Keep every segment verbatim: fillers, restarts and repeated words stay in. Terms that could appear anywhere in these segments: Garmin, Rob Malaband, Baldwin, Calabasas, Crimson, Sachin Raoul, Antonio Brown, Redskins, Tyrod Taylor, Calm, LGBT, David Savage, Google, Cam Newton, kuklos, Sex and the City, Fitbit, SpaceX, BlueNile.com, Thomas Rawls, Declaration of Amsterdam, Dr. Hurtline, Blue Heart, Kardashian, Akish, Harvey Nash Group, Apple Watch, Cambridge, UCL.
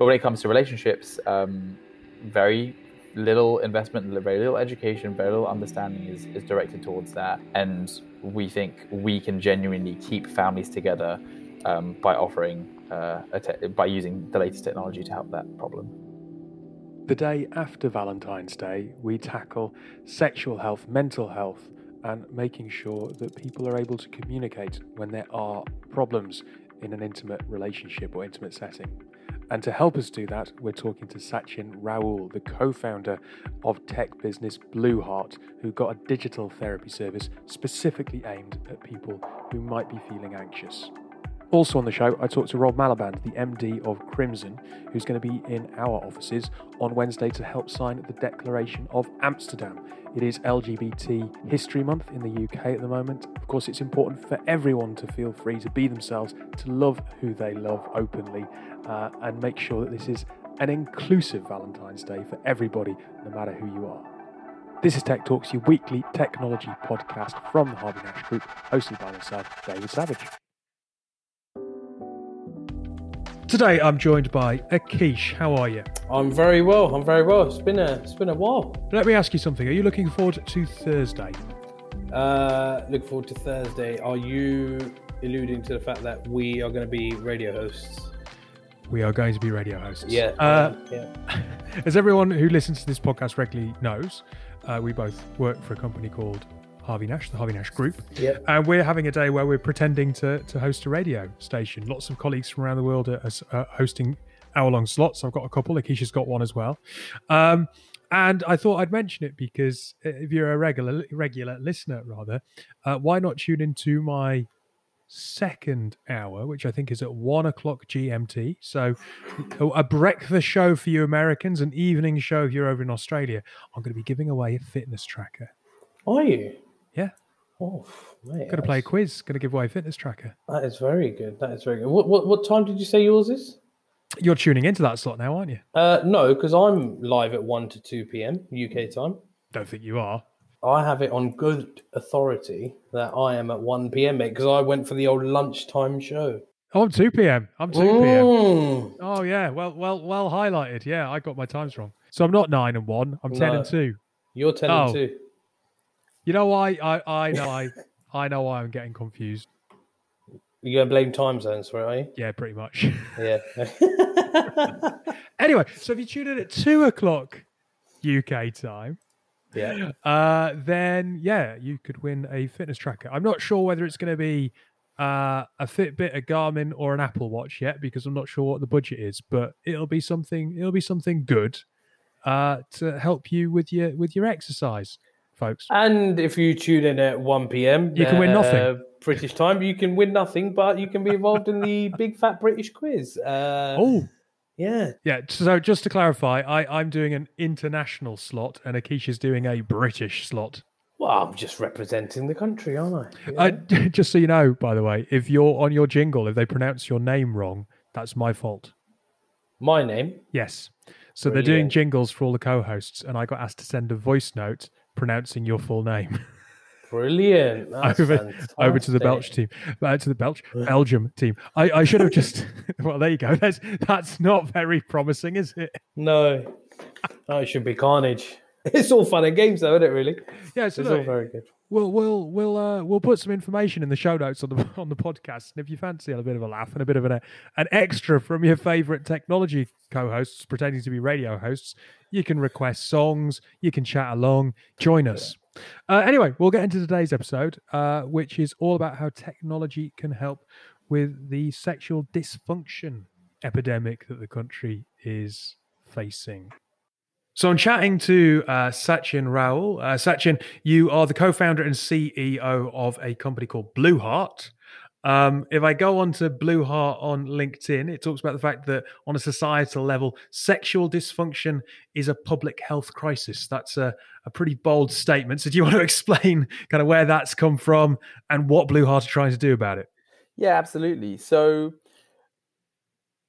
But when it comes to relationships, um, very little investment, very little education, very little understanding is, is directed towards that. And we think we can genuinely keep families together um, by offering, uh, a te- by using the latest technology to help that problem. The day after Valentine's Day, we tackle sexual health, mental health, and making sure that people are able to communicate when there are problems in an intimate relationship or intimate setting. And to help us do that, we're talking to Sachin Raoul, the co-founder of tech business Blue Heart, who got a digital therapy service specifically aimed at people who might be feeling anxious. Also on the show, I talked to Rob Malaband, the M D of Crimson, who's going to be in our offices on Wednesday to help sign the Declaration of Amsterdam. It is L G B T History Month in the U K at the moment. Of course, it's important for everyone to feel free to be themselves, to love who they love openly, uh, and make sure that this is an inclusive Valentine's Day for everybody, no matter who you are. This is Tech Talks, your weekly technology podcast from the Harvey Nash Group, hosted by myself, David Savage. Today, I'm joined by Akish. How are you? I'm very well. I'm very well. It's been a it's been a while. Let me ask you something. Are you looking forward to Thursday? Uh, looking forward to Thursday. Are you alluding to the fact that we are going to be radio hosts? We are going to be radio hosts. Yeah. Uh, yeah. As everyone who listens to this podcast regularly knows, uh, we both work for a company called Harvey Nash, the Harvey Nash Group. Yep. And we're having a day where we're pretending to, to host a radio station. Lots of colleagues from around the world are, are hosting hour-long slots. I've got a couple. Akisha's got one as well. Um, and I thought I'd mention it because if you're a regular regular listener, rather, uh, why not tune into my second hour, which I think is at one o'clock G M T. So a breakfast show for you Americans, an evening show if you're over in Australia. I'm going to be giving away a fitness tracker. Are you? Yeah. Oh, mate. Going to play a quiz. Going to give away a fitness tracker. That is very good. That is very good. What what, what time did you say yours is? You're tuning into that slot now, aren't you? Uh, no, because I'm live at one to two p.m. U K time. Don't think you are. I have it on good authority that I am at one p.m, mate, because I went for the old lunchtime show. Oh, I'm two p.m. I'm two p.m. Ooh. Oh, yeah. Well, well, well highlighted. Yeah, I got my times wrong. So I'm not nine and one. I'm no. ten and two. You're ten oh. and two. You know why? I, I, I know I, I know why I'm getting confused. You're gonna blame time zones for it, are you? Yeah, pretty much. Yeah. Anyway, so if you tune in at two o'clock U K time, yeah, uh, then yeah, you could win a fitness tracker. I'm not sure whether it's going to be uh, a Fitbit, a Garmin, or an Apple Watch yet because I'm not sure what the budget is. But it'll be something. It'll be something good uh, to help you with your with your exercise. Folks. And if you tune in at one p.m, you can uh, win nothing. British time, you can win nothing, but you can be involved in the big fat British quiz. Uh, oh, yeah, yeah. So just to clarify, I, I'm doing an international slot, and Akish is doing a British slot. Well, I'm just representing the country, aren't I? Yeah. Uh, just so you know, by the way, if you're on your jingle, if they pronounce your name wrong, that's my fault. My name? Yes. So Brilliant. They're doing jingles for all the co-hosts, and I got asked to send a voice note pronouncing your full name. Brilliant. over, over to the Belch team. Uh, to the Belch, Belgium team. I, I should have just... Well, there you go. That's, that's not very promising, is it? No. Oh, it should be carnage. It's all fun and games, though, isn't it, really? Yeah, so it's look, all very good. We'll, we'll, we'll, uh, we'll put some information in the show notes on the on the podcast. And if you fancy a bit of a laugh and a bit of an, a, an extra from your favourite technology co-hosts pretending to be radio hosts, you can request songs, you can chat along, join us. Uh, anyway, we'll get into today's episode, uh, which is all about how technology can help with the sexual dysfunction epidemic that the country is facing. So I'm chatting to uh, Sachin Raoul. Uh, Sachin, you are the co-founder and C E O of a company called Blue Heart. Um, if I go on to Blue Heart on LinkedIn, it talks about the fact that on a societal level, sexual dysfunction is a public health crisis. That's a, a pretty bold statement. So do you want to explain kind of where that's come from and what Blue Heart are trying to do about it? Yeah, absolutely. So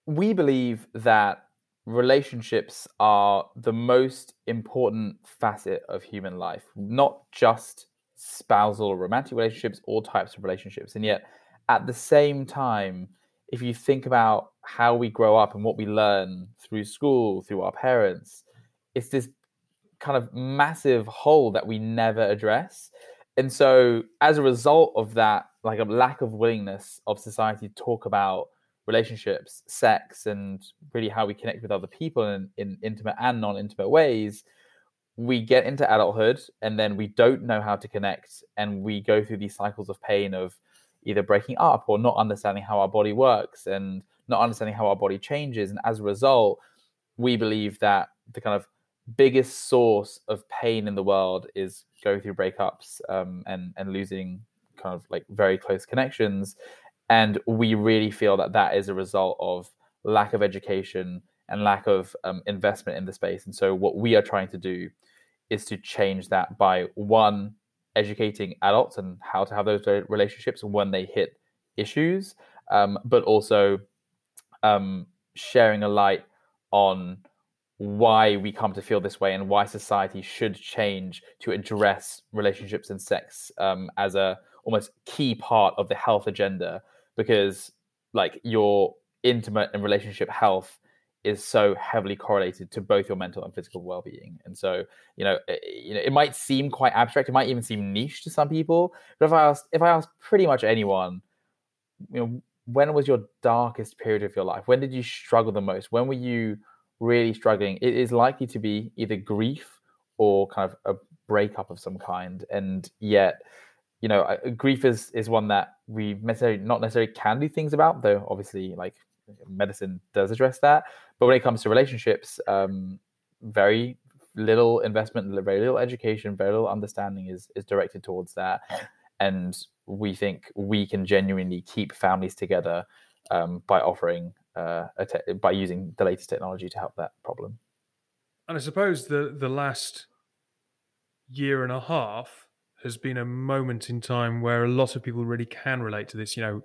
we believe that relationships are the most important facet of human life, not just spousal or romantic relationships, all types of relationships. And yet, at the same time, if you think about how we grow up and what we learn through school, through our parents, it's this kind of massive hole that we never address. And so as a result of that, like a lack of willingness of society to talk about relationships, sex, and really how we connect with other people in, in intimate and non-intimate ways, we get into adulthood and then we don't know how to connect. And we go through these cycles of pain of either breaking up or not understanding how our body works and not understanding how our body changes. And as a result, we believe that the kind of biggest source of pain in the world is going through breakups um, and, and losing kind of like very close connections. And we really feel that that is a result of lack of education and lack of um, investment in the space. And so what we are trying to do is to change that by, one, educating adults on how to have those relationships when they hit issues, um, but also um, sharing a light on why we come to feel this way and why society should change to address relationships and sex um, as a almost key part of the health agenda, because like your intimate and relationship health is so heavily correlated to both your mental and physical well-being. And so, you know, it, you know, it might seem quite abstract. It might even seem niche to some people. But if I asked, if I asked pretty much anyone, you know, when was your darkest period of your life? When did you struggle the most? When were you really struggling? It is likely to be either grief or kind of a breakup of some kind. And yet, you know, I, grief is is one that we necessarily not necessarily can do things about, though obviously like medicine does address that. But when it comes to relationships, um, very little investment, very little education, very little understanding is is directed towards that. And we think we can genuinely keep families together um, by offering Uh, a te- by using the latest technology to help that problem. And I suppose the the last year and a half has been a moment in time where a lot of people really can relate to this. You know,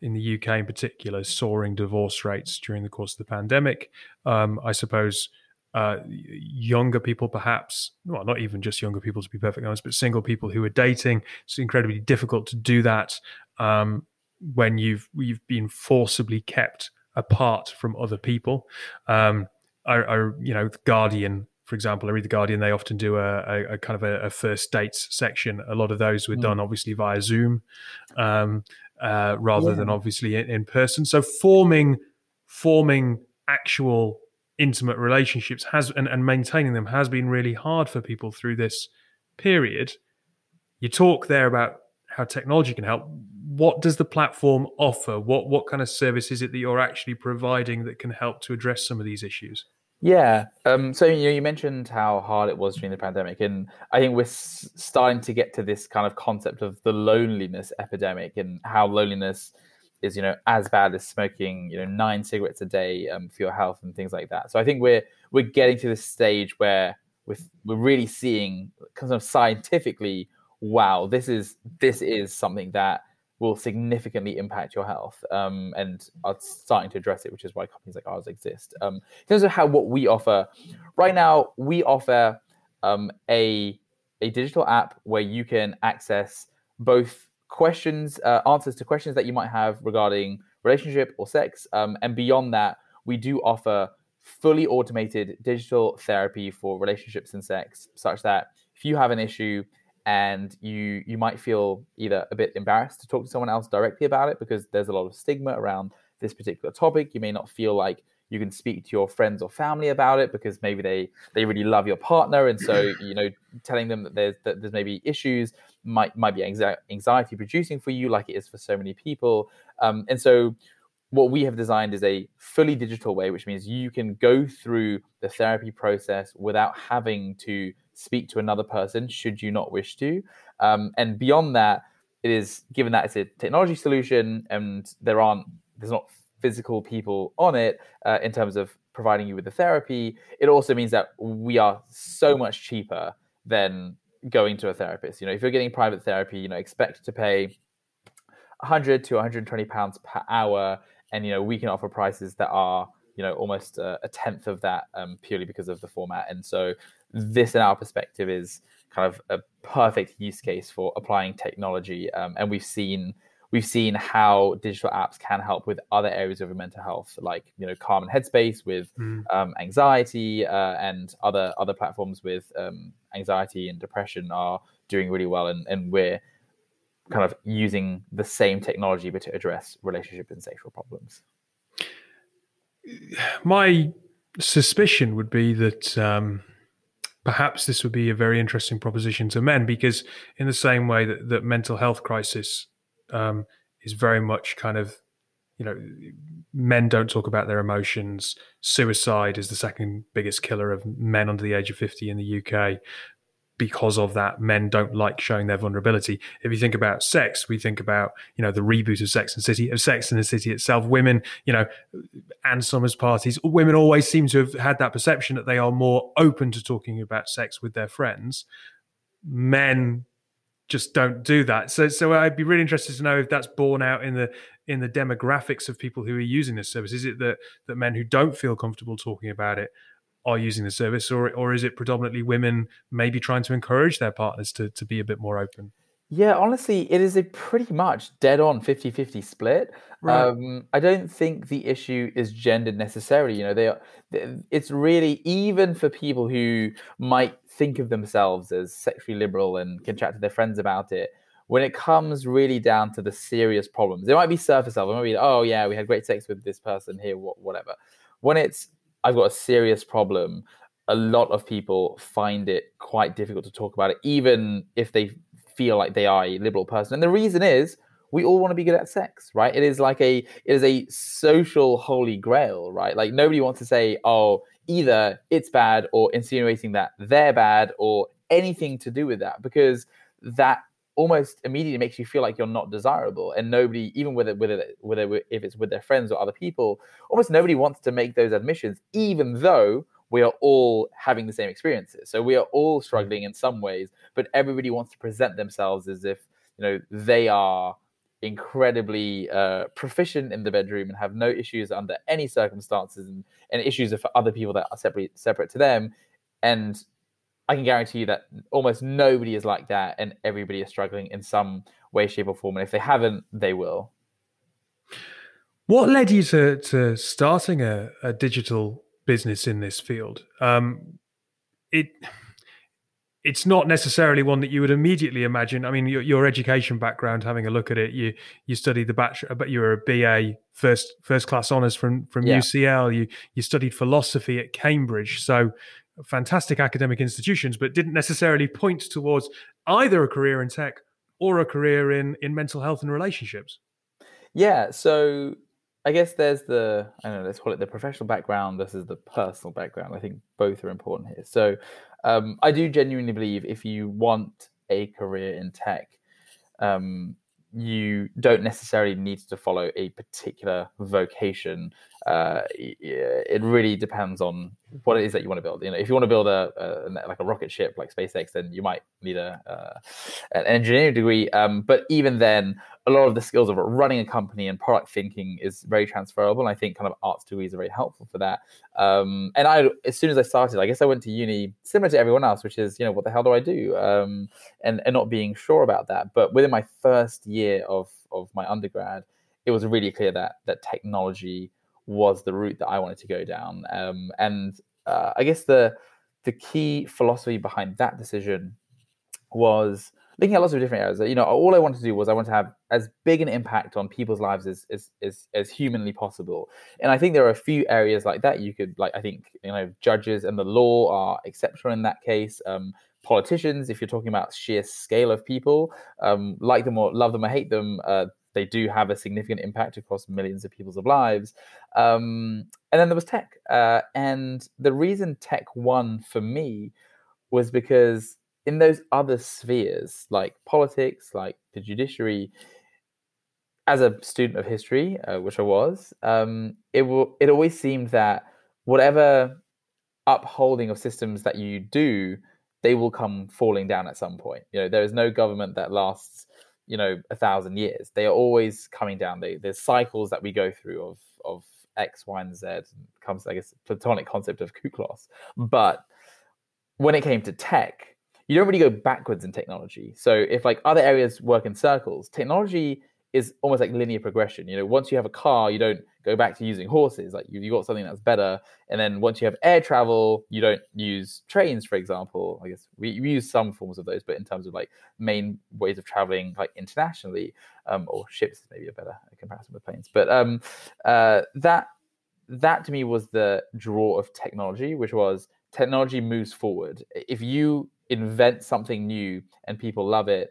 in the U K in particular, soaring divorce rates during the course of the pandemic. Um, I suppose uh, younger people perhaps, well, not even just younger people to be perfectly honest, but single people who are dating. It's incredibly difficult to do that um, when you've you've been forcibly kept apart from other people. Um, I, I, you know, the Guardian, for example, I read the Guardian. They often do a, a, a kind of a, a first dates section. A lot of those were mm. done obviously via Zoom um, uh, rather yeah. than obviously in, in person. So forming, forming actual intimate relationships has and, and maintaining them has been really hard for people through this period. You talk there about how technology can help. What does the platform offer? What what kind of service is it that you're actually providing that can help to address some of these issues? Yeah. Um, so, you know, you mentioned how hard it was during the pandemic. And I think we're s- starting to get to this kind of concept of the loneliness epidemic and how loneliness is, you know, as bad as smoking, you know, nine cigarettes a day um, for your health and things like that. So I think we're we're getting to this stage where we're, we're really seeing kind of scientifically, wow, this is this is something that will significantly impact your health um, and are starting to address it, which is why companies like ours exist. Um, in terms of how what we offer, right now we offer um, a a digital app where you can access both questions, uh, answers to questions that you might have regarding relationship or sex. Um, and beyond that, we do offer fully automated digital therapy for relationships and sex, such that if you have an issue and you you might feel either a bit embarrassed to talk to someone else directly about it because there's a lot of stigma around this particular topic. You may not feel like you can speak to your friends or family about it because maybe they, they really love your partner. And so, you know, telling them that there's, that there's maybe issues might might be anxiety producing for you like it is for so many people. Um, and so what we have designed is a fully digital way, which means you can go through the therapy process without having to speak to another person should you not wish to. Um, and beyond that, it is, given that it's a technology solution and there aren't, there's not physical people on it uh, in terms of providing you with the therapy, it also means that we are so much cheaper than going to a therapist. You know, if you're getting private therapy, you know, expect to pay one hundred to one hundred twenty pounds per hour. And, you know, we can offer prices that are, you know, almost a, a tenth of that um, purely because of the format. And so this, in our perspective, is kind of a perfect use case for applying technology. Um, and we've seen we've seen how digital apps can help with other areas of your mental health, like, you know, Calm and Headspace with mm. um, anxiety, uh, and other other platforms with um, anxiety and depression are doing really well. And, and we're kind of using the same technology, but to address relationship and sexual problems. My suspicion would be that um, perhaps this would be a very interesting proposition to men, because in the same way that, that mental health crisis um, is very much kind of, you know, men don't talk about their emotions. Suicide is the second biggest killer of men under the age of fifty in the U K. Because of that, men don't like showing their vulnerability. If you think about sex, we think about, you know, the reboot of Sex and City, of Sex and the City itself. Women, you know, and Summers parties, women always seem to have had that perception that they are more open to talking about sex with their friends. Men just don't do that. So, so I'd be really interested to know if that's borne out in the in the demographics of people who are using this service. Is it that that men who don't feel comfortable talking about it are using the service, or or is it predominantly women maybe trying to encourage their partners to, to be a bit more open? Yeah, honestly, it is a pretty much dead on fifty-fifty split. Right. Um, I don't think the issue is gendered necessarily. You know, they are, it's really, even for people who might think of themselves as sexually liberal and can chat to their friends about it, when it comes really down to the serious problems, it might be surface level. It might be, oh yeah, we had great sex with this person here, whatever. When it's, I've got a serious problem, a lot of people find it quite difficult to talk about it, even if they feel like they are a liberal person. And the reason is we all want to be good at sex, right? It is like a, it is a social holy grail, right? Like nobody wants to say, oh, either it's bad or insinuating that they're bad or anything to do with that, because that almost immediately makes you feel like you're not desirable, and nobody, even whether whether whether if it's with their friends or other people, almost nobody wants to make those admissions, even though we are all having the same experiences. So we are all struggling in some ways, but everybody wants to present themselves as if, you know, they are incredibly uh, proficient in the bedroom and have no issues under any circumstances, and, and issues for other people that are separate separate to them. And I can guarantee you that almost nobody is like that, and everybody is struggling in some way, shape, or form. And if they haven't, they will. What led you to, to starting a, a digital business in this field? Um, it it's not necessarily one that you would immediately imagine. I mean, your, your education background, having a look at it, you you studied the bachelor, but you were a B A first first class honours from from yeah. U C L. You you studied philosophy at Cambridge, so. Fantastic academic institutions, but didn't necessarily point towards either a career in tech or a career in in mental health and relationships. Yeah, so I guess there's the, I don't know, let's call it the professional background versus the personal background. I think both are important here. So um, I do genuinely believe if you want a career in tech, um, you don't necessarily need to follow a particular vocation. Uh, it really depends on what it is that you want to build. You know, if you want to build a, a like a rocket ship like SpaceX, then you might need a uh, an engineering degree. Um, but even then, a lot of the skills of running a company and product thinking is very transferable. And I think kind of arts degrees are very helpful for that. Um, and I, as soon as I started, I guess I went to uni similar to everyone else, which is, you know, what the hell do I do? Um, and, and not being sure about that. But within my first year of of my undergrad, it was really clear that that technology was the route that I wanted to go down. Um, and uh, I guess the the key philosophy behind that decision was looking at lots of different areas. You know, all I wanted to do was I wanted to have as big an impact on people's lives as as as, as humanly possible. And I think there are a few areas like that. You could, like, I think, you know, judges and the law are exceptional in that case. Um, politicians, if you're talking about sheer scale of people, um, like them or love them or hate them, uh, they do have a significant impact across millions of people's lives. Um, and then there was tech. Uh, and the reason tech won for me was because in those other spheres, like politics, like the judiciary, as a student of history, uh, which I was, um, it, will, it always seemed that whatever upholding of systems that you do, they will come falling down at some point. You know, there is no government that lasts, you know, a thousand years. They are always coming down. They, there's cycles that we go through of of X, Y, and Z. It comes, I guess, Platonic concept of kuklos. But when it came to tech, you don't really go backwards in technology. So if like other areas work in circles, technology is almost like linear progression. You know, once you have a car, you don't go back to using horses. Like you, you got something that's better. And then once you have air travel, you don't use trains, for example. I guess we, we use some forms of those, but in terms of like main ways of traveling, like internationally, um, or ships is maybe a better comparison with planes. But um, uh, that that to me was the draw of technology, which was technology moves forward. If you invent something new and people love it,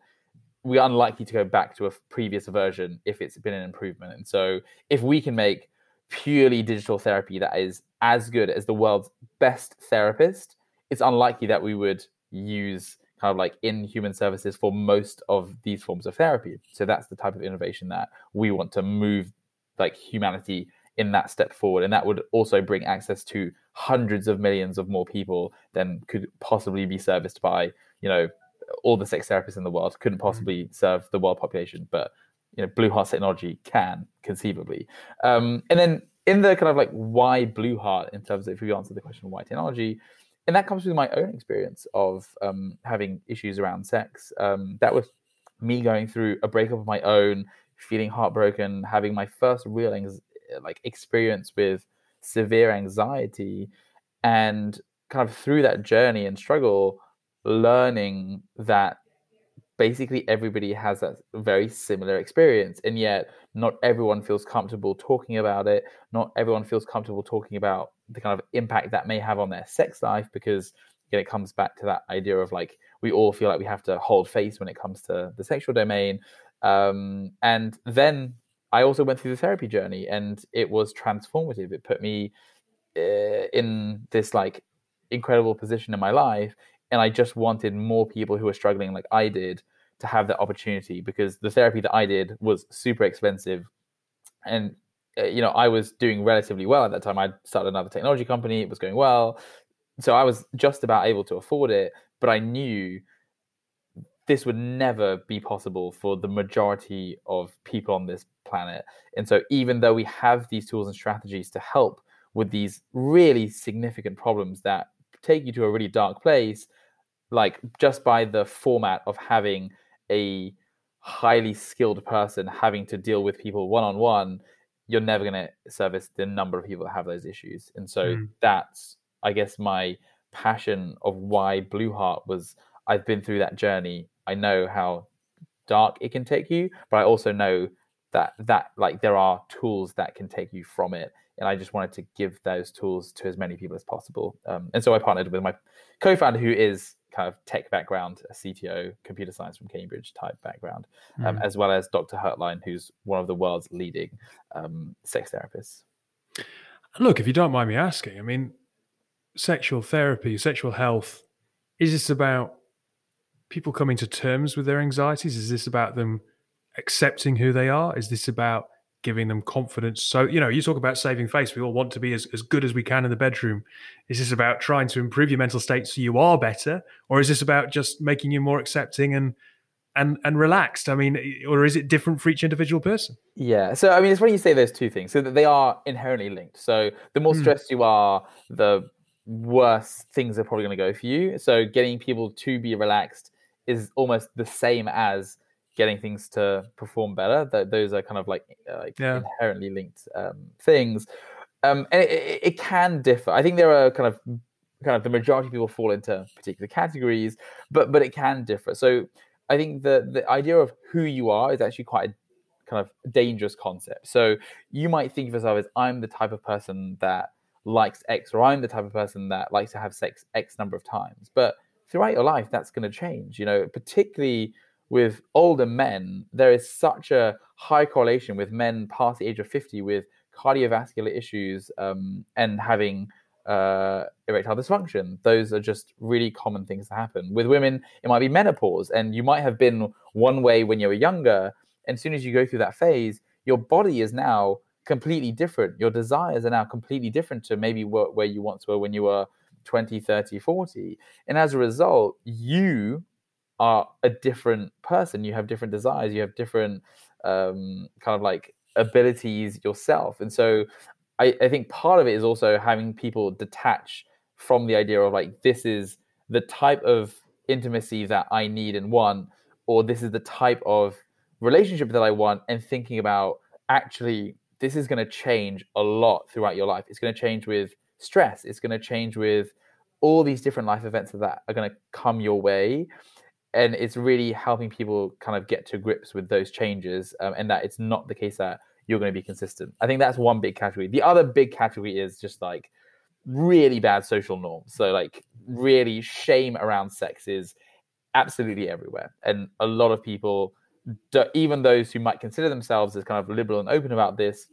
we're unlikely to go back to a previous version if it's been an improvement. And so if we can make purely digital therapy that is as good as the world's best therapist, it's unlikely that we would use kind of like in-human services for most of these forms of therapy. So that's the type of innovation that we want to move like humanity in that step forward. And that would also bring access to hundreds of millions of more people than could possibly be serviced by, you know, all the sex therapists in the world couldn't possibly serve the world population, but you know, Blue Heart technology can conceivably. Um, and then in the kind of like why Blue Heart, in terms of if we answer the question why technology, and that comes through my own experience of um, having issues around sex. Um, that was me going through a breakup of my own, feeling heartbroken, having my first real ex- like experience with severe anxiety, and kind of through that journey and struggle, learning that basically everybody has that very similar experience, and yet not everyone feels comfortable talking about it. Not everyone feels comfortable talking about the kind of impact that may have on their sex life, because again, it comes back to that idea of like we all feel like we have to hold face when it comes to the sexual domain. Um, and then I also went through the therapy journey, and it was transformative. It put me uh, in this like incredible position in my life. And I just wanted more people who were struggling like I did to have that opportunity, because the therapy that I did was super expensive. And, uh, you know, I was doing relatively well at that time. I'd started another technology company. It was going well. So I was just about able to afford it. But I knew this would never be possible for the majority of people on this planet. And so even though we have these tools and strategies to help with these really significant problems that take you to a really dark place, like just by the format of having a highly skilled person having to deal with people one-on-one, you're never going to service the number of people that have those issues. And so mm. that's, I guess, my passion of why Blue Heart was, I've been through that journey. I know how dark it can take you, but I also know that that like there are tools that can take you from it. And I just wanted to give those tools to as many people as possible. Um, and so I partnered with my co-founder, who is kind of tech background, a C T O, computer science from Cambridge type background, um, mm. as well as Doctor Hurtline, who's one of the world's leading um, sex therapists. Look, if you don't mind me asking, I mean, sexual therapy, sexual health, is this about people coming to terms with their anxieties? Is this about them accepting who they are? Is this about giving them confidence? So, you know, you talk about saving face. We all want to be as, as good as we can in the bedroom. Is this about trying to improve your mental state so you are better? Or is this about just making you more accepting and and and relaxed? I mean, or is it different for each individual person? Yeah. So, I mean, it's when you say those two things, so that they are inherently linked. So the more stressed mm. you are, the worse things are probably going to go for you. So getting people to be relaxed is almost the same as getting things to perform better. That those are kind of like, uh, like yeah. inherently linked um, things, um, and it, it, it can differ. I think there are kind of kind of the majority of people fall into particular categories, but but it can differ. So I think the the idea of who you are is actually quite a kind of dangerous concept. So you might think of yourself as, I'm the type of person that likes X, or I'm the type of person that likes to have sex X number of times. But throughout your life, that's going to change. You know, particularly with older men, there is such a high correlation with men past the age of fifty with cardiovascular issues um, and having uh, erectile dysfunction. Those are just really common things that happen. With women, it might be menopause, and you might have been one way when you were younger. And as soon as you go through that phase, your body is now completely different. Your desires are now completely different to maybe where you once were when you were twenty, thirty, forty. And as a result, you are a different person. You have different desires, you have different um kind of like abilities yourself. And so I, I think part of it is also having people detach from the idea of like, this is the type of intimacy that I need and want, or this is the type of relationship that I want and thinking about, actually, this is going to change a lot throughout your life. It's going to change with stress. It's going to change with all these different life events that are going to come your way. And it's really helping people kind of get to grips with those changes, um, and that it's not the case that you're going to be consistent. I think that's one big category. The other big category is just like really bad social norms. So like really shame around sex is absolutely everywhere. And a lot of people, even those who might consider themselves as kind of liberal and open about this,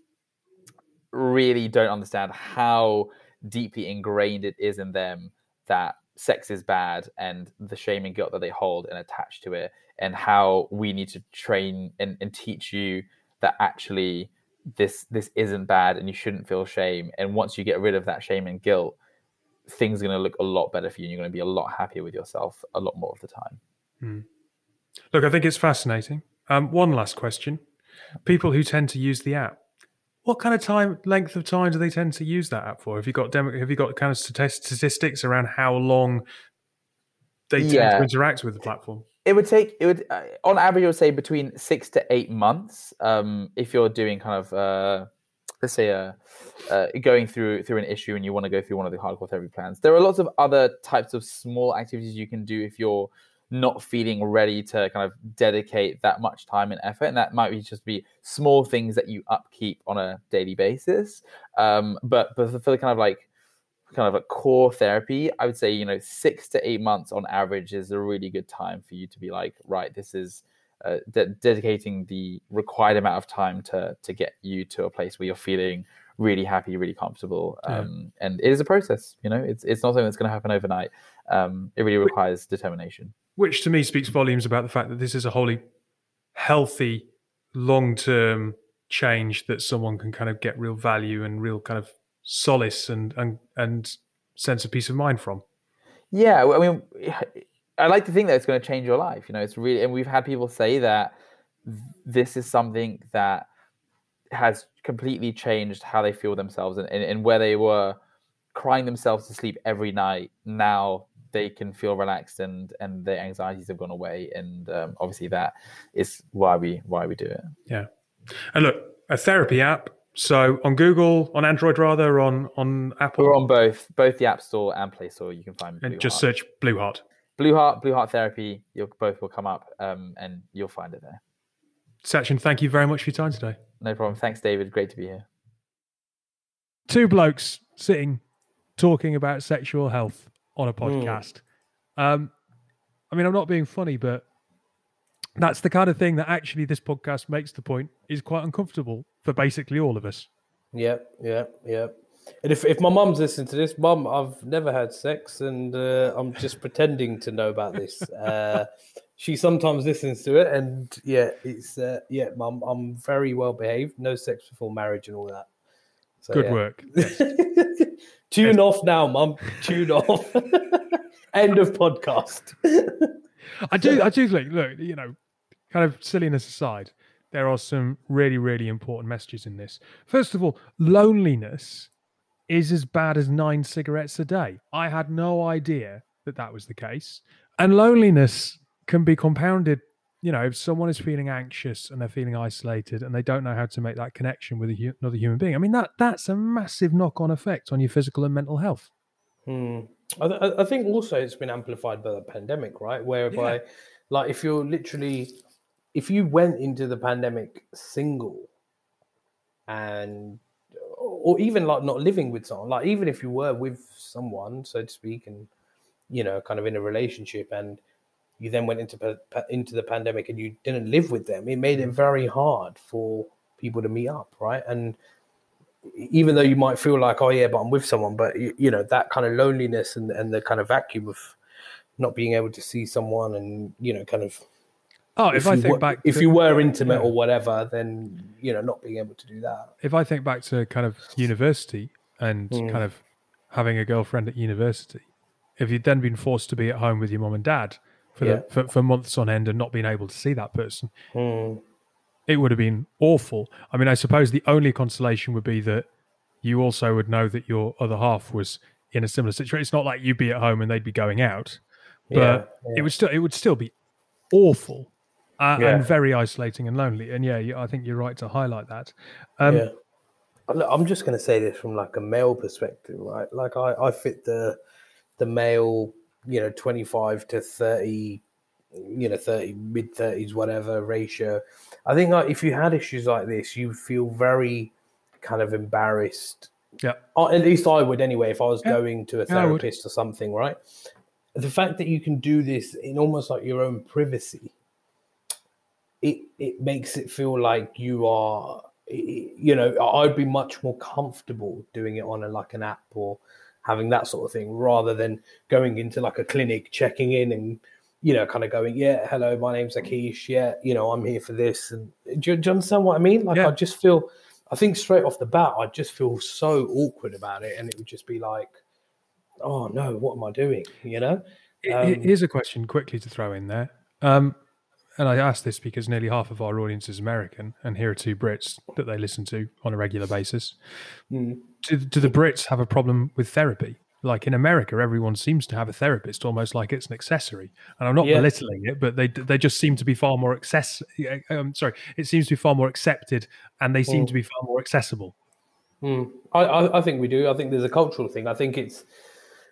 really don't understand how deeply ingrained it is in them that sex is bad and the shame and guilt that they hold and attach to it, and how we need to train and, and teach you that actually this this isn't bad and you shouldn't feel shame. And once you get rid of that shame and guilt, things are going to look a lot better for you, and you're going to be a lot happier with yourself a lot more of the time. Mm. Look, I think it's fascinating. Um, one last question. People who tend to use the app, what kind of time, length of time do they tend to use that app for? Have you got demo, have you got kind of statistics around how long they tend yeah. to interact with the platform? It would take, it would uh, on average, I would say between six to eight months. Um, if you're doing kind of, uh, let's say, uh, uh, going through through an issue and you want to go through one of the hardcore therapy plans, there are lots of other types of small activities you can do if you're not feeling ready to kind of dedicate that much time and effort. And that might be just be small things that you upkeep on a daily basis. Um, but, but for the kind of like, kind of a core therapy, I would say, you know, six to eight months on average is a really good time for you to be like, right, this is uh, de- dedicating the required amount of time to, to get you to a place where you're feeling really happy, really comfortable. Um, yeah. And it is a process, you know, it's, it's not something that's going to happen overnight. Um, it really requires determination. Which to me speaks volumes about the fact that this is a wholly healthy, long-term change that someone can kind of get real value and real kind of solace and and, and sense of peace of mind from. Yeah, I mean, I like to think that it's going to change your life. You know, it's really, and we've had people say that this is something that has completely changed how they feel themselves, and, and, and where they were crying themselves to sleep every night, now they can feel relaxed and and their anxieties have gone away. And um, obviously that is why we why we do it. Yeah. And look, a therapy app. So on Google, on Android rather, on on Apple. We're on both, both the App Store and Play Store. You can find Blue and just Heart. Search Blue Heart. Blue Heart, Blue Heart Therapy. You'll both will come up, um, and you'll find it there. Sachin, thank you very much for your time today. No problem. Thanks, David. Great to be here. Two blokes sitting talking about sexual health on a podcast. Mm. Um, I mean, I'm not being funny, but that's the kind of thing that actually this podcast makes the point is quite uncomfortable for basically all of us. Yeah, yeah, yeah. And if, if my mum's listening to this, Mum, I've never had sex and uh, I'm just pretending to know about this. Uh, she sometimes listens to it and yeah, it's, uh, yeah, Mum, I'm very well behaved. No sex before marriage and all that. So, Good yeah. work. Yes. Tune off now, Mum. Tune off. End of podcast. I do I do think, look, you know, kind of silliness aside, there are some really, really important messages in this. First of all, loneliness is as bad as nine cigarettes a day. I had no idea that that was the case. And loneliness can be compounded, you know, if someone is feeling anxious and they're feeling isolated and they don't know how to make that connection with a, another human being. I mean, that that's a massive knock-on effect on your physical and mental health. Hmm. I, th- I think also it's been amplified by the pandemic, right? Whereby, yeah. like, if you're literally, if you went into the pandemic single and, or even like not living with someone, like even if you were with someone, so to speak, and, you know, kind of in a relationship, and you then went into pa- into the pandemic and you didn't live with them, it made it very hard for people to meet up, right? And even though you might feel like, oh yeah, but I'm with someone, but you, you know, that kind of loneliness and, and the kind of vacuum of not being able to see someone and, you know, kind of, oh, if, if I think were, back, if to, you were intimate yeah. or whatever, then, you know, not being able to do that. If I think back to kind of university and mm. kind of having a girlfriend at university, if you'd then been forced to be at home with your mum and dad for, yeah. the, for, for months on end and not being able to see that person, mm. it would have been awful. I mean, I suppose the only consolation would be that you also would know that your other half was in a similar situation. It's not like you'd be at home and they'd be going out, but yeah, yeah. it would still it would still be awful. uh, yeah. and very isolating and lonely. And yeah, I think you're right to highlight that. Um, yeah. I'm just going to say this from like a male perspective, right? Like I, I fit the the male, you know, twenty-five to thirty, you know, thirty, mid thirties, whatever ratio. I think like if you had issues like this, you feel very kind of embarrassed. Yeah. Or at least I would anyway, if I was yeah. going to a therapist yeah, or something, right? The fact that you can do this in almost like your own privacy, it it makes it feel like you are, you know, I'd be much more comfortable doing it on a, like an app or having that sort of thing rather than going into like a clinic, checking in and, you know, kind of going, yeah, hello, my name's Akish. Yeah, you know, I'm here for this. And do you, do you understand what I mean? Like, yeah. I just feel, I think straight off the bat, I just feel so awkward about it. And it would just be like, oh no, what am I doing? You know? Um, Here's a question quickly to throw in there. Um, And I ask this because nearly half of our audience is American, and here are two Brits that they listen to on a regular basis. Mm. Do, do the Brits have a problem with therapy? Like in America, everyone seems to have a therapist, almost like it's an accessory. And I'm not yeah. belittling it, but they they just seem to be far more access. Um, sorry, it seems to be far more accepted, and they seem mm. to be far more accessible. Mm. I, I, I think we do. I think there's a cultural thing. I think it's.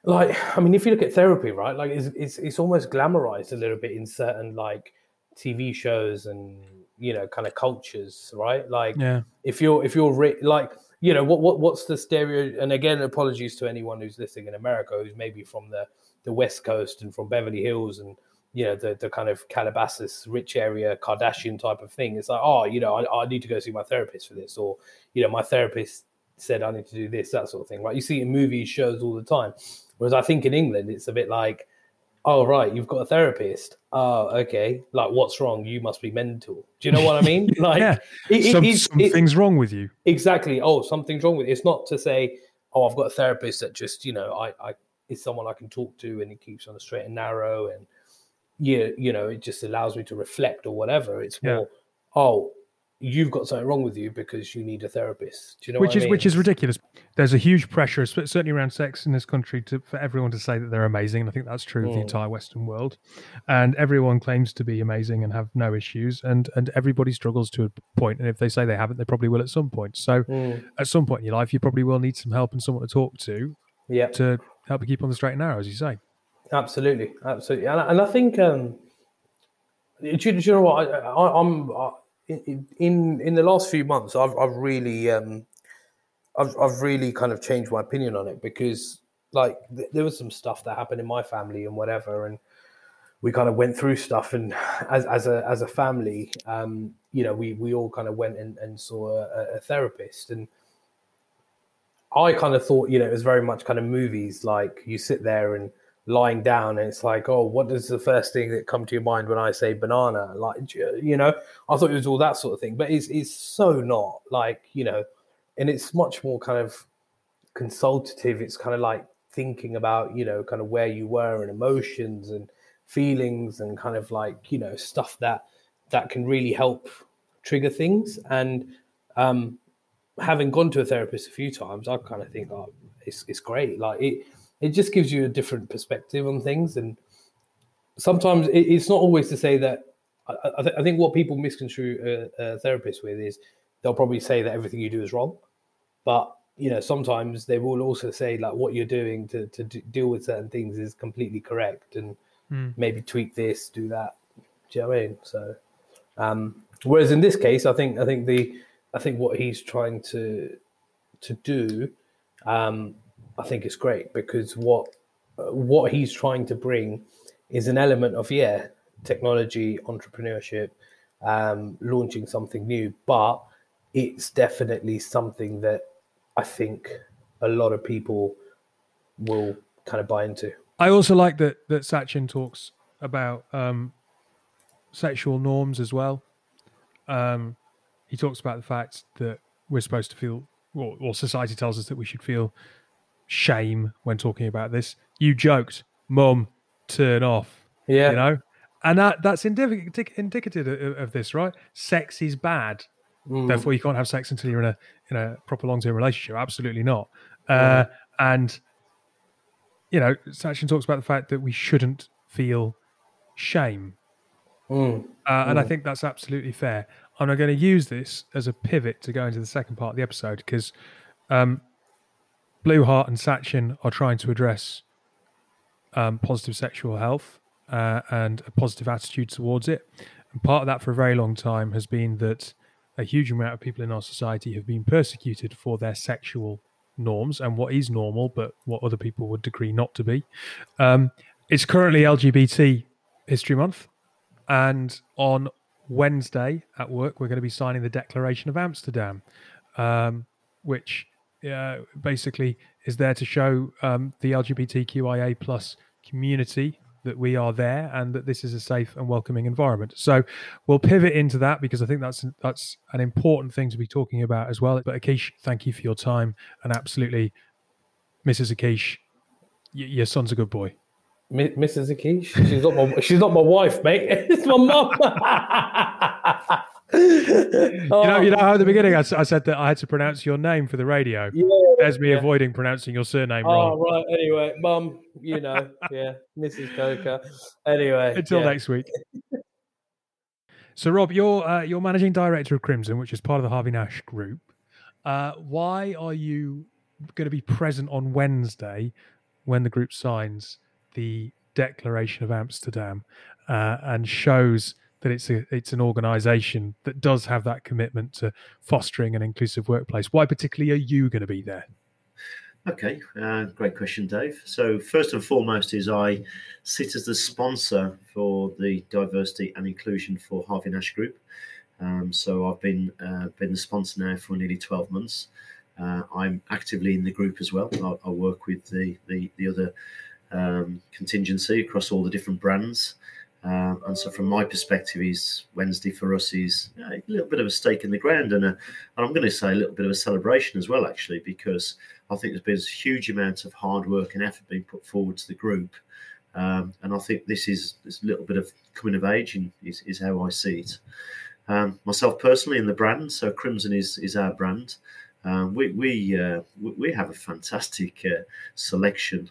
Like, I mean, if you look at therapy, right? Like, it's it's, it's almost glamorized a little bit in certain like T V shows and, you know, kind of cultures, right? Like, yeah. if you're if you're ri- like, you know, what what what's the stereo? And again, apologies to anyone who's listening in America who's maybe from the the West Coast and from Beverly Hills and, you know, the the kind of Calabasas rich area Kardashian type of thing. It's like, oh, you know, I, I need to go see my therapist for this, or, you know, my therapist said I need to do this, that sort of thing, right? You see it in movies, shows all the time. Whereas I think in England it's a bit like, oh, right, you've got a therapist. Oh, okay. Like, what's wrong? You must be mental. Do you know what I mean? Like, yeah. it, Some, it, something's it, wrong with you. Exactly. Oh, something's wrong with you. It's not to say, oh, I've got a therapist that just, you know, I, I is someone I can talk to and it keeps on the straight and narrow and, you, you know, it just allows me to reflect or whatever. It's more, yeah. oh, you've got something wrong with you because you need a therapist. Do you know which what is I mean? Which is ridiculous. There's a huge pressure, certainly around sex in this country, to, for everyone to say that they're amazing. And I think that's true of mm. the entire Western world. And everyone claims to be amazing and have no issues. And and everybody struggles to a point. And if they say they haven't, they probably will at some point. So mm. at some point in your life, you probably will need some help and someone to talk to yep. to help you keep on the straight and narrow, as you say. Absolutely, absolutely. And I, and I think um, do, you, do you know what I, I, I'm. I, In in the last few months, I've I've really um, I've I've really kind of changed my opinion on it because like th- there was some stuff that happened in my family and whatever, and we kind of went through stuff, and as as a as a family, um, you know, we, we all kind of went and, and saw a, a therapist, and I kind of thought, you know, it was very much kind of movies, like you sit there and lying down and it's like, oh, what is the first thing that come to your mind when I say banana? Like, you know, I thought it was all that sort of thing, but it's it's so not, like, you know, and it's much more kind of consultative. It's kind of like thinking about, you know, kind of where you were and emotions and feelings and kind of like, you know, stuff that that can really help trigger things. And um having gone to a therapist a few times, I kind of think, oh, it's it's great. Like it It just gives you a different perspective on things. And sometimes it's not always to say that I, I, th- I think what people misconstrue a, a therapist with is they'll probably say that everything you do is wrong. But, you know, sometimes they will also say like what you're doing to, to d- deal with certain things is completely correct and mm. maybe tweak this, do that. Do you know what I mean? So um, whereas in this case, I think, I think the, I think what he's trying to, to do, um, I think it's great because what what he's trying to bring is an element of, yeah, technology, entrepreneurship, um, launching something new, but it's definitely something that I think a lot of people will kind of buy into. I also like that that Sachin talks about um, sexual norms as well. Um, he talks about the fact that we're supposed to feel, or, or society tells us that we should feel shame when talking about this. You joked, mum, turn off. Yeah, you know, and that that's indic- indicative of, of this, right? Sex is bad, mm. therefore you can't have sex until you're in a in a proper long term relationship. Absolutely not. Uh, yeah. And you know, Sachin talks about the fact that we shouldn't feel shame. Mm. Uh, and mm. I think that's absolutely fair. And I'm going to use this as a pivot to go into the second part of the episode, because um, Blue Heart and Sachin are trying to address um, positive sexual health uh, and a positive attitude towards it. And part of that for a very long time has been that a huge amount of people in our society have been persecuted for their sexual norms and what is normal, but what other people would decree not to be. Um, it's currently L G B T History Month. And on Wednesday at work, we're going to be signing the Declaration of Amsterdam, um, which uh, basically is there to show um, the L G B T Q I A plus community that we are there and that this is a safe and welcoming environment. So we'll pivot into that, because I think that's that's an important thing to be talking about as well. But Akish, thank you for your time. And absolutely, Missus Akish, y- your son's a good boy. Missus Akish, she's not my she's not my wife, mate. It's my mum. you know, you know how at the beginning I, I said that I had to pronounce your name for the radio. Yeah, There's me yeah. avoiding pronouncing your surname oh, wrong. Oh right. Anyway, mum, you know, yeah, Missus Coker. Anyway, until yeah. next week. So, Rob, you're uh, you're managing director of Crimson, which is part of the Harvey Nash Group. Uh, why are you going to be present on Wednesday when the group signs the Declaration of Amsterdam uh, and shows that it's a, it's an organisation that does have that commitment to fostering an inclusive workplace? Why particularly are you going to be there? Okay, uh, great question, Dave. So first and foremost is I sit as the sponsor for the diversity and inclusion for Harvey Nash Group. Um, so I've been uh, been the sponsor now for nearly twelve months. Uh, I'm actively in the group as well. I, I work with the the, the other Um, contingency across all the different brands, uh, and so from my perspective, is Wednesday for us is you know, a little bit of a stake in the ground, and, a, and I'm going to say a little bit of a celebration as well, actually, because I think there's been a huge amount of hard work and effort being put forward to the group, um, and I think this is this little bit of coming of age, and is, is how I see it. Um, myself personally, in the brand, so Crimson is is our brand. Um, we we uh, we have a fantastic uh, selection.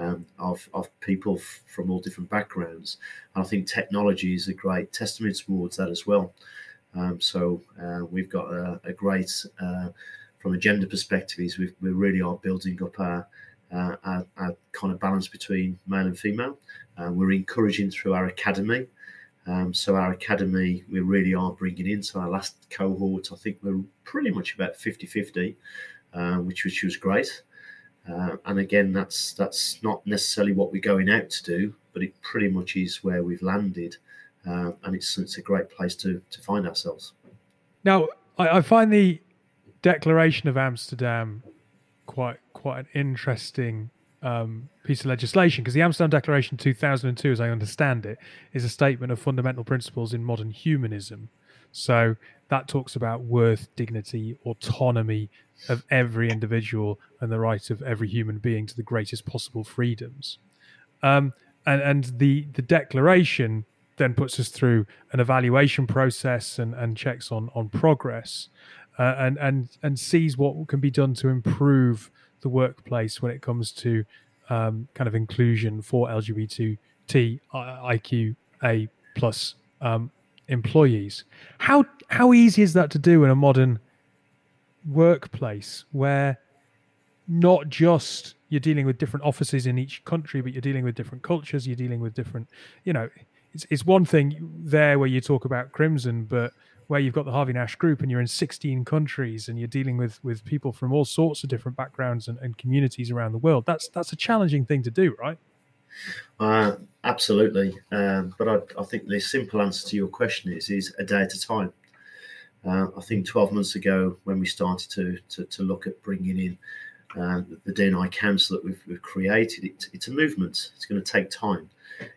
Um, of of people f- from all different backgrounds. And I think technology is a great testament towards that as well. Um, so uh, we've got a, a great, uh, from a gender perspective, is we've, we really are building up our, uh, our, our kind of balance between male and female. Uh, we're encouraging through our academy. Um, so our academy, we really are bringing in. So our last cohort, I think we're pretty much about fifty-fifty, uh, which, which was great. Uh, and again, that's that's not necessarily what we're going out to do, but it pretty much is where we've landed, uh, and it's it's a great place to to find ourselves. Now, I, I find the Declaration of Amsterdam quite quite an interesting um, piece of legislation, because the Amsterdam Declaration two thousand two, as I understand it, is a statement of fundamental principles in modern humanism. So that talks about worth, dignity, autonomy of every individual and the right of every human being to the greatest possible freedoms. Um, and and the, the declaration then puts us through an evaluation process and, and checks on, on progress uh, and, and, and sees what can be done to improve the workplace when it comes to um, kind of inclusion for L G B T I Q A plus um employees. How how easy is that to do in a modern workplace where not just you're dealing with different offices in each country, but you're dealing with different cultures, you're dealing with different, you know, it's it's one thing there where you talk about Crimson, but where you've got the Harvey Nash Group and you're in sixteen countries and you're dealing with with people from all sorts of different backgrounds and, and communities around the world. That's that's a challenging thing to do, right? Uh, absolutely. Um, but I, I think the simple answer to your question is, is a day at a time. Uh, I think twelve months ago when we started to to, to look at bringing in uh, the D and I Council that we've, we've created, it, it's a movement. It's going to take time.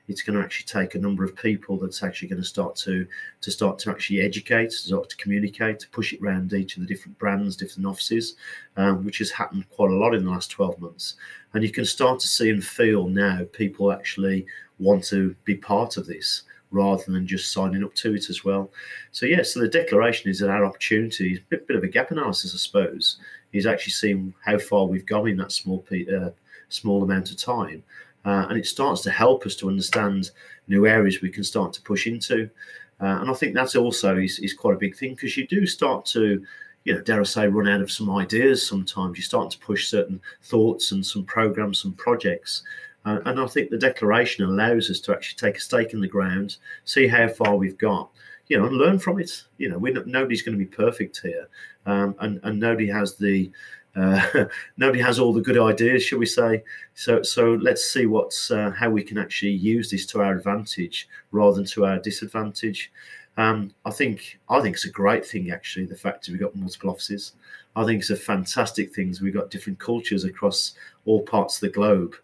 It's going to actually take a number of people that's actually going to start to to start to actually educate, to start to communicate, to push it around each of the different brands, different offices, um, which has happened quite a lot in the last twelve months. And you can start to see and feel now people actually want to be part of this rather than just signing up to it as well. So, yeah, so the declaration is our opportunity, a bit, bit of a gap analysis, I suppose, is actually seeing how far we've gone in that small, uh, small amount of time. Uh, and it starts to help us to understand new areas we can start to push into. Uh, and I think that's also is, is quite a big thing, because you do start to, you know, dare I say, run out of some ideas sometimes. You start to push certain thoughts and some programs and projects. Uh, and I think the declaration allows us to actually take a stake in the ground, see how far we've got, you know, and learn from it. You know, we're not, nobody's going to be perfect here. Um, and, and nobody has the, uh, nobody has all the good ideas, shall we say. So so let's see what's uh, how we can actually use this to our advantage rather than to our disadvantage. Um, I think I think it's a great thing, actually, the fact that we've got multiple offices. I think it's a fantastic thing. We've got different cultures across all parts of the globe.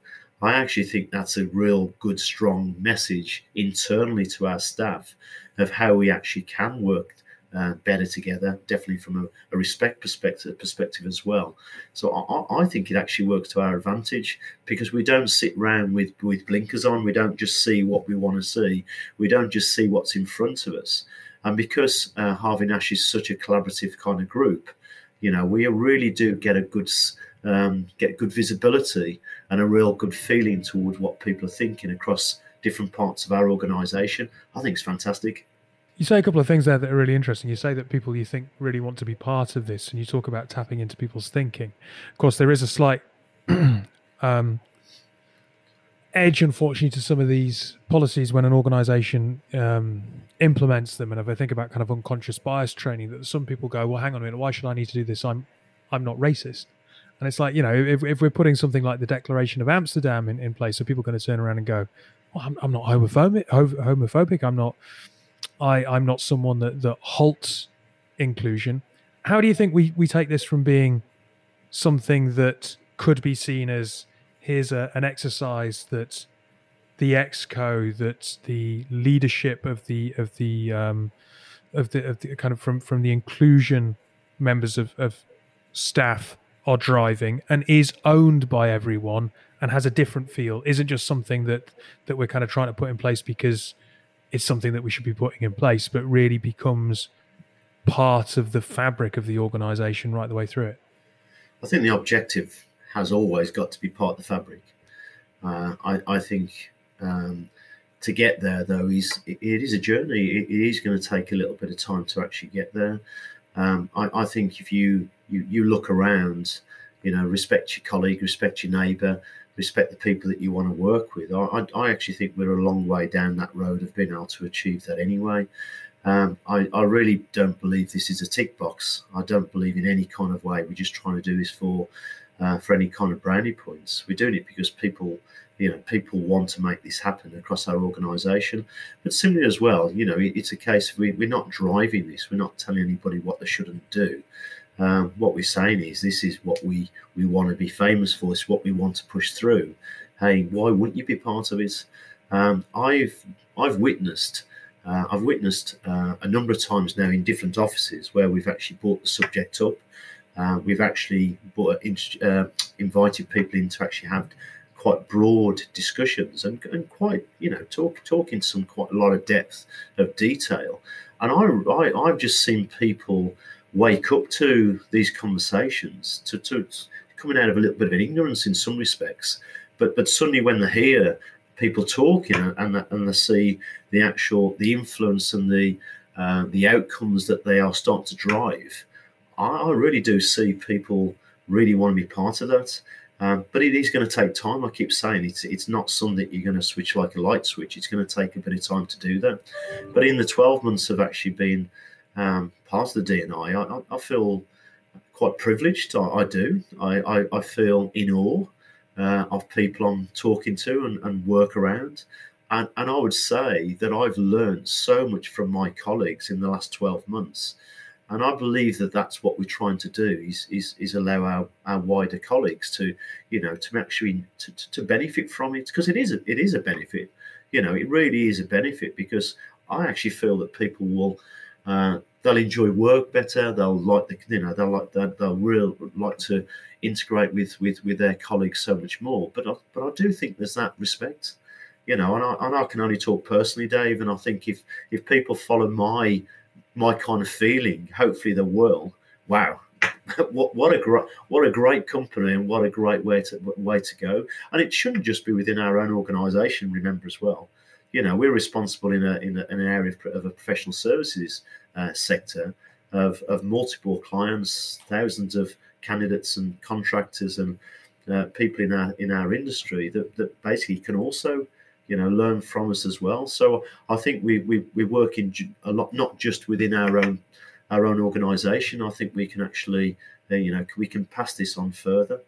I actually think that's a real good, strong message internally to our staff of how we actually can work uh, better together, definitely from a, a respect perspective, perspective as well. So I, I think it actually works to our advantage, because we don't sit around with, with blinkers on. We don't just see what we want to see. We don't just see what's in front of us. And because uh, Harvey Nash is such a collaborative kind of group, you know, we really do get a good... Um, get good visibility and a real good feeling toward what people are thinking across different parts of our organisation. I think it's fantastic. You say a couple of things there that are really interesting. You say that people you think really want to be part of this, and you talk about tapping into people's thinking. Of course, there is a slight um, edge, unfortunately, to some of these policies when an organisation um, implements them. And if I think about kind of unconscious bias training, that some people go, well, hang on a minute, why should I need to do this? I'm I'm not racist. And it's like, you know, if, if we're putting something like the Declaration of Amsterdam in, in place, are people going to turn around and go, well, I'm, I'm not homophobic, homophobic. I'm not, I, I'm not someone that, that halts inclusion. How do you think we, we take this from being something that could be seen as, here's a, an exercise that the exco, that the leadership of the, of the, um, of the, of the kind of from, from the inclusion members of, of staff are driving, and is owned by everyone and has a different feel, isn't just something that that we're kind of trying to put in place because it's something that we should be putting in place, but really becomes part of the fabric of the organization right the way through it? I think the objective has always got to be part of the fabric. Uh, I, I think um, to get there, though, is it, it is a journey. It, it is going to take a little bit of time to actually get there. Um, I, I think if you, you you look around, you know, respect your colleague, respect your neighbour, respect the people that you want to work with. I, I actually think we're a long way down that road of being able to achieve that anyway. Um, I, I really don't believe this is a tick box. I don't believe in any kind of way. We're just trying to do this for uh, for any kind of brownie points. We're doing it because people, you know, people want to make this happen across our organisation. But similarly as well, you know, it, it's a case of we, we're not driving this. We're not telling anybody what they shouldn't do. Um, what we're saying is this is what we, we want to be famous for. It's what we want to push through. Hey, why wouldn't you be part of it? Um, I've I've witnessed uh, I've witnessed uh, a number of times now in different offices where we've actually brought the subject up. Uh, we've actually brought, uh, invited people in to actually have quite broad discussions and, and quite, you know, talk talking some quite a lot of depth of detail. And I, I I've just seen people wake up to these conversations, to, to coming out of a little bit of ignorance in some respects, but but suddenly when they hear people talking and and they see the actual the influence and the uh, the outcomes that they are starting to drive, I, I really do see people really want to be part of that. Um, but it is going to take time. I keep saying it's it's not something you're going to switch like a light switch. It's going to take a bit of time to do that. But in the twelve months of actually being um, part of the D N I, I, I feel quite privileged. I, I do. I, I, I feel in awe uh, of people I'm talking to and, and work around. And, and I would say that I've learned so much from my colleagues in the last twelve months. And I believe that that's what we're trying to do is is, is allow our, our wider colleagues to, you know, to actually to, to benefit from it, because it is a, it is a benefit. You know, it really is a benefit, because I actually feel that people will uh, they'll enjoy work better. They'll like the you know they'll like that they'll real like to integrate with, with, with their colleagues so much more. But I, but I do think there's that respect. You know, and I and I can only talk personally, Dave. And I think if if people follow my my kind of feeling, hopefully they will. Wow, what, what a great what a great company, and what a great way to way to go. And it shouldn't just be within our own organisation. Remember as well, you know, we're responsible in a in, a, in an area of, of a professional services uh, sector of of multiple clients, thousands of candidates and contractors and uh, people in our in our industry that that basically can also, you know, learn from us as well. So I think we we we work in a lot, not just within our own our own organisation. I think we can actually, uh, you know, we can pass this on further.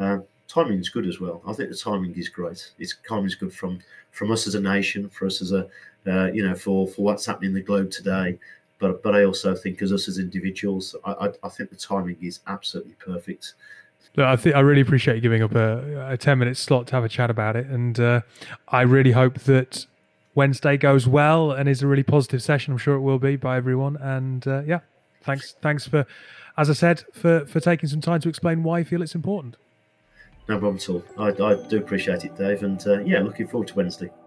Uh, timing is good as well. I think the timing is great. It's timing is good from from us as a nation, for us as a, uh, you know, for for what's happening in the globe today. But but I also think as us as individuals, I I, I think the timing is absolutely perfect. Look, I think I really appreciate you giving up a, a ten minute slot to have a chat about it. And uh, I really hope that Wednesday goes well and is a really positive session. I'm sure it will be by everyone. And uh, yeah, thanks. Thanks for, as I said, for, for taking some time to explain why you feel it's important. No problem at all. I, I do appreciate it, Dave. And uh, yeah, looking forward to Wednesday.